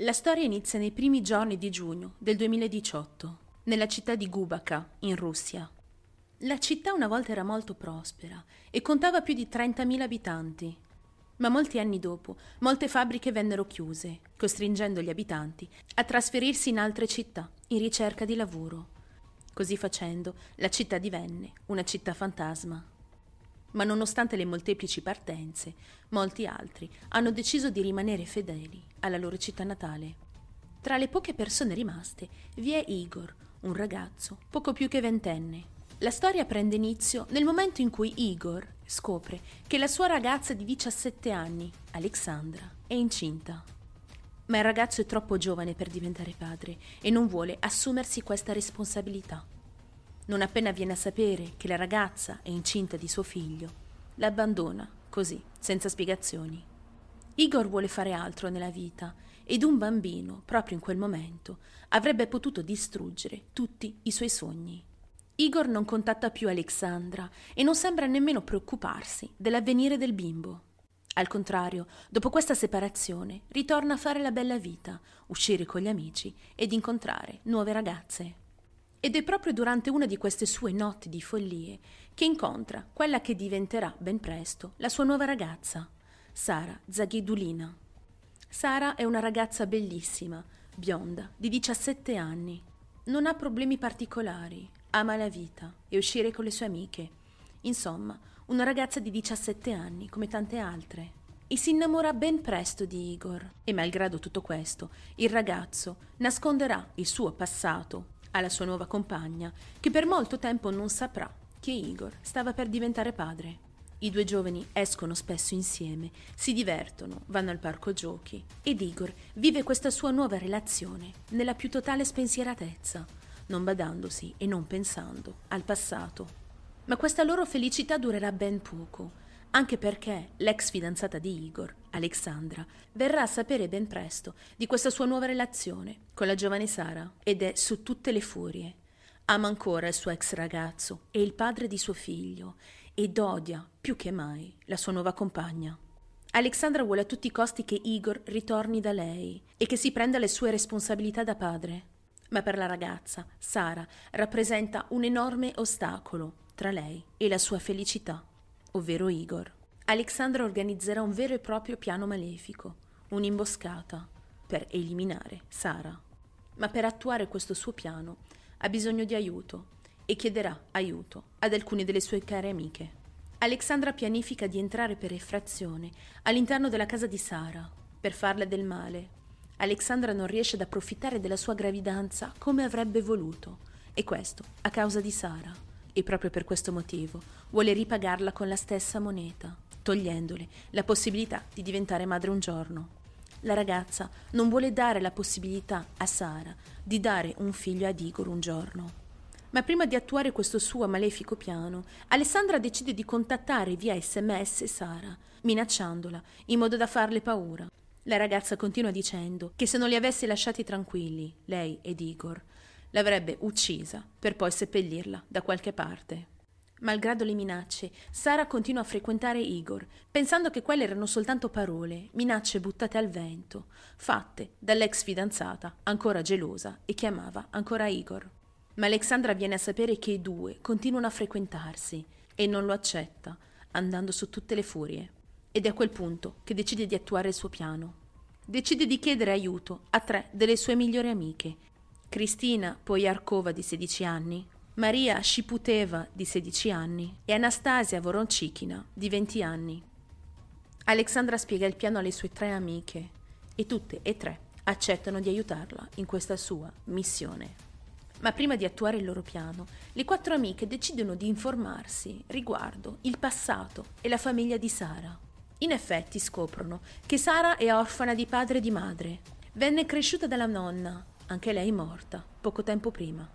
La storia inizia nei primi giorni di giugno del 2018, nella città di Gubaka, in Russia. La città una volta era molto prospera e contava più di 30.000 abitanti. Ma molti anni dopo, molte fabbriche vennero chiuse, costringendo gli abitanti a trasferirsi in altre città in ricerca di lavoro. Così facendo, la città divenne una città fantasma. Ma nonostante le molteplici partenze, molti altri hanno deciso di rimanere fedeli alla loro città natale. Tra le poche persone rimaste vi è Igor, un ragazzo poco più che ventenne. La storia prende inizio nel momento in cui Igor scopre che la sua ragazza di 17 anni, Alexandra, è incinta. Ma il ragazzo è troppo giovane per diventare padre e non vuole assumersi questa responsabilità. Non appena viene a sapere che la ragazza è incinta di suo figlio, l'abbandona così, senza spiegazioni. Igor vuole fare altro nella vita ed un bambino, proprio in quel momento, avrebbe potuto distruggere tutti i suoi sogni. Igor non contatta più Alexandra e non sembra nemmeno preoccuparsi dell'avvenire del bimbo. Al contrario, dopo questa separazione, ritorna a fare la bella vita, uscire con gli amici ed incontrare nuove ragazze. Ed è proprio durante una di queste sue notti di follie che incontra quella che diventerà ben presto la sua nuova ragazza, Sara Zaghidulina. Sara è una ragazza bellissima, bionda, di 17 anni. Non ha problemi particolari. Ama la vita e uscire con le sue amiche. Insomma, una ragazza di 17 anni, come tante altre. E si innamora ben presto di Igor. E malgrado tutto questo, il ragazzo nasconderà il suo passato alla sua nuova compagna, che per molto tempo non saprà che Igor stava per diventare padre. I due giovani escono spesso insieme, si divertono, vanno al parco giochi ed Igor vive questa sua nuova relazione nella più totale spensieratezza, non badandosi e non pensando al passato. Ma questa loro felicità durerà ben poco, anche perché l'ex fidanzata di Igor, Alexandra, verrà a sapere ben presto di questa sua nuova relazione con la giovane Sara ed è su tutte le furie. Ama ancora il suo ex ragazzo e il padre di suo figlio ed odia più che mai la sua nuova compagna. Alexandra vuole a tutti i costi che Igor ritorni da lei e che si prenda le sue responsabilità da padre. Ma per la ragazza, Sara rappresenta un enorme ostacolo tra lei e la sua felicità, ovvero Igor. Alexandra organizzerà un vero e proprio piano malefico, un'imboscata, per eliminare Sara. Ma per attuare questo suo piano ha bisogno di aiuto e chiederà aiuto ad alcune delle sue care amiche. Alexandra pianifica di entrare per effrazione all'interno della casa di Sara per farle del male. Alexandra non riesce ad approfittare della sua gravidanza come avrebbe voluto, e questo a causa di Sara, e proprio per questo motivo vuole ripagarla con la stessa moneta, togliendole la possibilità di diventare madre un giorno. La ragazza non vuole dare la possibilità a Sara di dare un figlio ad Igor un giorno. Ma prima di attuare questo suo malefico piano, Alexandra decide di contattare via SMS Sara, minacciandola in modo da farle paura. La ragazza continua dicendo che se non li avesse lasciati tranquilli, lei ed Igor, l'avrebbe uccisa per poi seppellirla da qualche parte. Malgrado le minacce, Sara continua a frequentare Igor, pensando che quelle erano soltanto parole, minacce buttate al vento, fatte dall'ex fidanzata, ancora gelosa e che amava ancora Igor. Ma Alexandra viene a sapere che i due continuano a frequentarsi e non lo accetta, andando su tutte le furie. Ed è a quel punto che decide di attuare il suo piano. Decide di chiedere aiuto a tre delle sue migliori amiche, Cristina Arcova di 16 anni, Maria Sciputeva di 16 anni e Anastasia Voroncichina di 20 anni. Alexandra spiega il piano alle sue tre amiche e tutte e tre accettano di aiutarla in questa sua missione. Ma prima di attuare il loro piano, le quattro amiche decidono di informarsi riguardo il passato e la famiglia di Sara. In effetti scoprono che Sara è orfana di padre e di madre. Venne cresciuta dalla nonna, anche lei morta, poco tempo prima.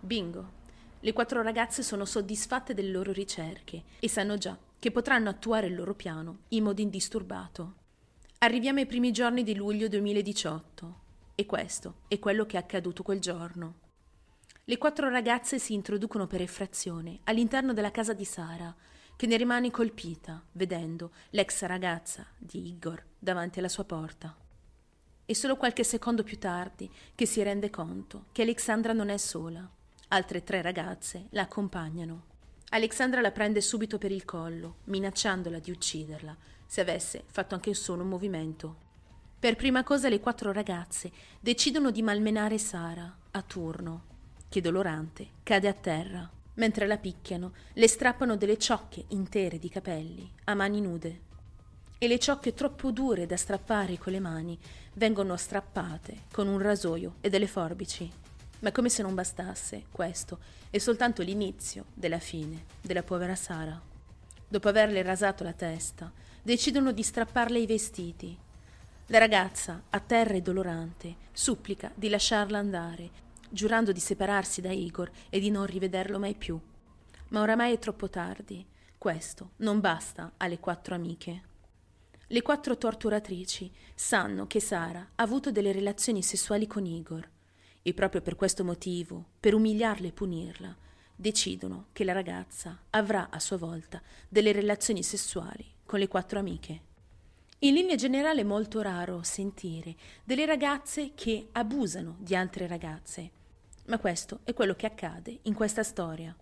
Bingo! Le quattro ragazze sono soddisfatte delle loro ricerche e sanno già che potranno attuare il loro piano in modo indisturbato. Arriviamo ai primi giorni di luglio 2018 e questo è quello che è accaduto quel giorno. Le quattro ragazze si introducono per effrazione all'interno della casa di Sara, che ne rimane colpita vedendo l'ex ragazza di Igor davanti alla sua porta. È solo qualche secondo più tardi che si rende conto che Alexandra non è sola. Altre 3 ragazze la accompagnano. Alexandra la prende subito per il collo, minacciandola di ucciderla se avesse fatto anche solo un movimento. Per prima cosa le 4 ragazze decidono di malmenare Sara a turno, che dolorante cade a terra. Mentre la picchiano, le strappano delle ciocche intere di capelli a mani nude, e le ciocche troppo dure da strappare con le mani vengono strappate con un rasoio e delle forbici. Ma come se non bastasse, questo è soltanto l'inizio della fine della povera Sara. Dopo averle rasato la testa, decidono di strapparle i vestiti. La ragazza, a terra e dolorante, supplica di lasciarla andare, giurando di separarsi da Igor e di non rivederlo mai più. Ma oramai è troppo tardi. Questo non basta alle 4 amiche. Le 4 torturatrici sanno che Sara ha avuto delle relazioni sessuali con Igor, e proprio per questo motivo, per umiliarla e punirla, decidono che la ragazza avrà a sua volta delle relazioni sessuali con le 4 amiche. In linea generale è molto raro sentire delle ragazze che abusano di altre ragazze, ma questo è quello che accade in questa storia.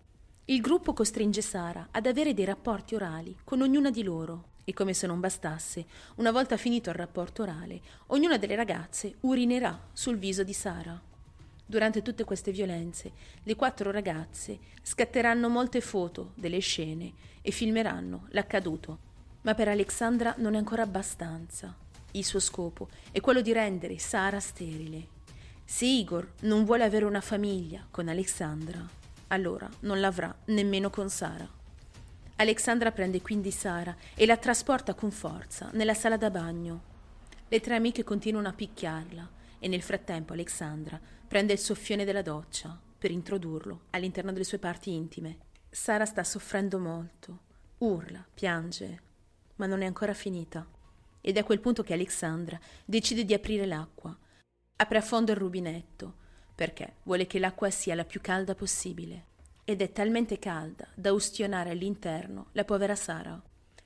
Il gruppo costringe Sara ad avere dei rapporti orali con ognuna di loro e, come se non bastasse, una volta finito il rapporto orale, ognuna delle ragazze urinerà sul viso di Sara. Durante tutte queste violenze, le 4 ragazze scatteranno molte foto delle scene e filmeranno l'accaduto. Ma per Alexandra non è ancora abbastanza. Il suo scopo è quello di rendere Sara sterile. Se Igor non vuole avere una famiglia con Alexandra, allora non l'avrà nemmeno con Sara. Alexandra prende quindi Sara e la trasporta con forza nella sala da bagno. Le 3 amiche continuano a picchiarla e nel frattempo Alexandra prende il soffione della doccia per introdurlo all'interno delle sue parti intime. Sara sta soffrendo molto, urla, piange, ma non è ancora finita. Ed è a quel punto che Alexandra decide di aprire l'acqua. Apre a fondo il rubinetto, perché vuole che l'acqua sia la più calda possibile. Ed è talmente calda da ustionare all'interno la povera Sara.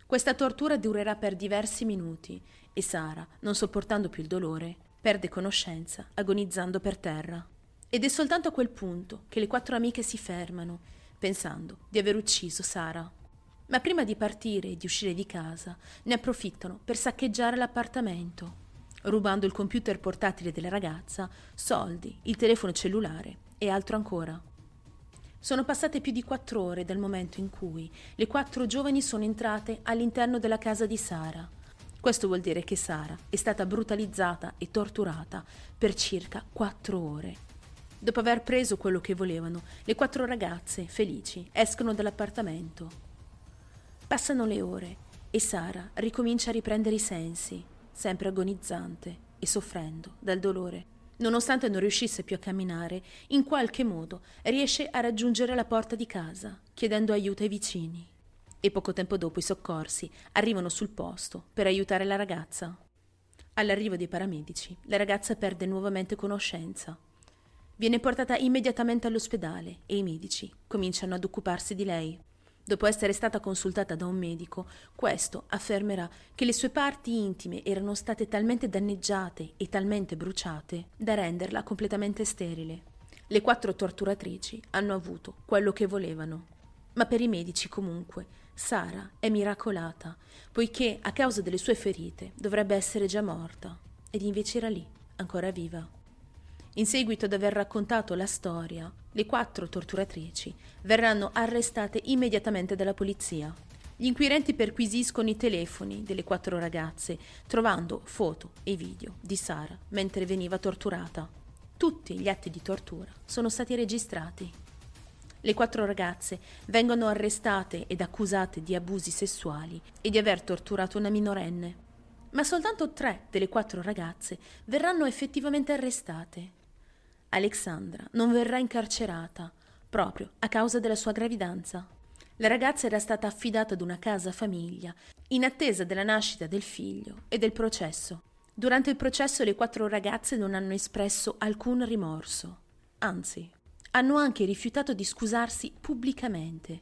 Questa tortura durerà per diversi minuti e Sara, non sopportando più il dolore, perde conoscenza, agonizzando per terra. Ed è soltanto a quel punto che le 4 amiche si fermano, pensando di aver ucciso Sara. Ma prima di partire e di uscire di casa, ne approfittano per saccheggiare l'appartamento, rubando il computer portatile della ragazza, soldi, il telefono cellulare e altro ancora. Sono passate più di 4 ore dal momento in cui le 4 giovani sono entrate all'interno della casa di Sara. Questo vuol dire che Sara è stata brutalizzata e torturata per circa 4 ore. Dopo aver preso quello che volevano, le 4 ragazze, felici, escono dall'appartamento. Passano le ore e Sara ricomincia a riprendere i sensi, sempre agonizzante e soffrendo dal dolore. Nonostante non riuscisse più a camminare, in qualche modo riesce a raggiungere la porta di casa, chiedendo aiuto ai vicini. E poco tempo dopo i soccorsi arrivano sul posto per aiutare la ragazza. All'arrivo dei paramedici, la ragazza perde nuovamente conoscenza. Viene portata immediatamente all'ospedale e i medici cominciano ad occuparsi di lei. Dopo essere stata consultata da un medico, questo affermerà che le sue parti intime erano state talmente danneggiate e talmente bruciate da renderla completamente sterile. Le 4 torturatrici hanno avuto quello che volevano. Ma per i medici comunque Sara è miracolata, poiché a causa delle sue ferite dovrebbe essere già morta, ed invece era lì, ancora viva. In seguito ad aver raccontato la storia, le 4 torturatrici verranno arrestate immediatamente dalla polizia. Gli inquirenti perquisiscono i telefoni delle 4 ragazze, trovando foto e video di Sara mentre veniva torturata. Tutti gli atti di tortura sono stati registrati. Le 4 ragazze vengono arrestate ed accusate di abusi sessuali e di aver torturato una minorenne. Ma soltanto 3 delle 4 ragazze verranno effettivamente arrestate. Alexandra non verrà incarcerata proprio a causa della sua gravidanza. La ragazza era stata affidata ad una casa famiglia in attesa della nascita del figlio e del processo. Durante il processo le 4 ragazze non hanno espresso alcun rimorso, anzi, hanno anche rifiutato di scusarsi pubblicamente.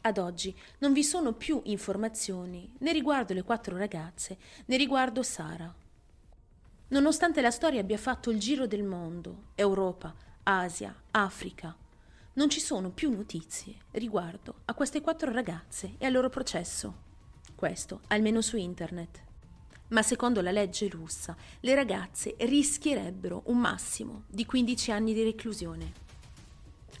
Ad oggi non vi sono più informazioni né riguardo le 4 ragazze né riguardo Sara. Nonostante la storia abbia fatto il giro del mondo, Europa, Asia, Africa, non ci sono più notizie riguardo a queste 4 ragazze e al loro processo. Questo, almeno su internet. Ma secondo la legge russa, le ragazze rischierebbero un massimo di 15 anni di reclusione.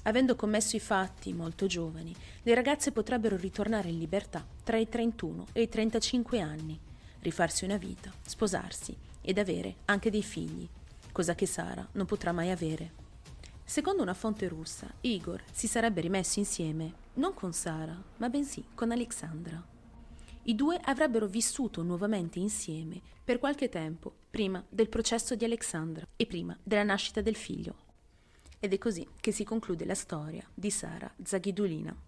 Avendo commesso i fatti molto giovani, le ragazze potrebbero ritornare in libertà tra i 31 e i 35 anni, rifarsi una vita, sposarsi ed avere anche dei figli, cosa che Sara non potrà mai avere. Secondo una fonte russa, Igor si sarebbe rimesso insieme non con Sara, ma bensì con Alexandra. I 2 avrebbero vissuto nuovamente insieme per qualche tempo prima del processo di Alexandra e prima della nascita del figlio. Ed è così che si conclude la storia di Sara Zaghidulina.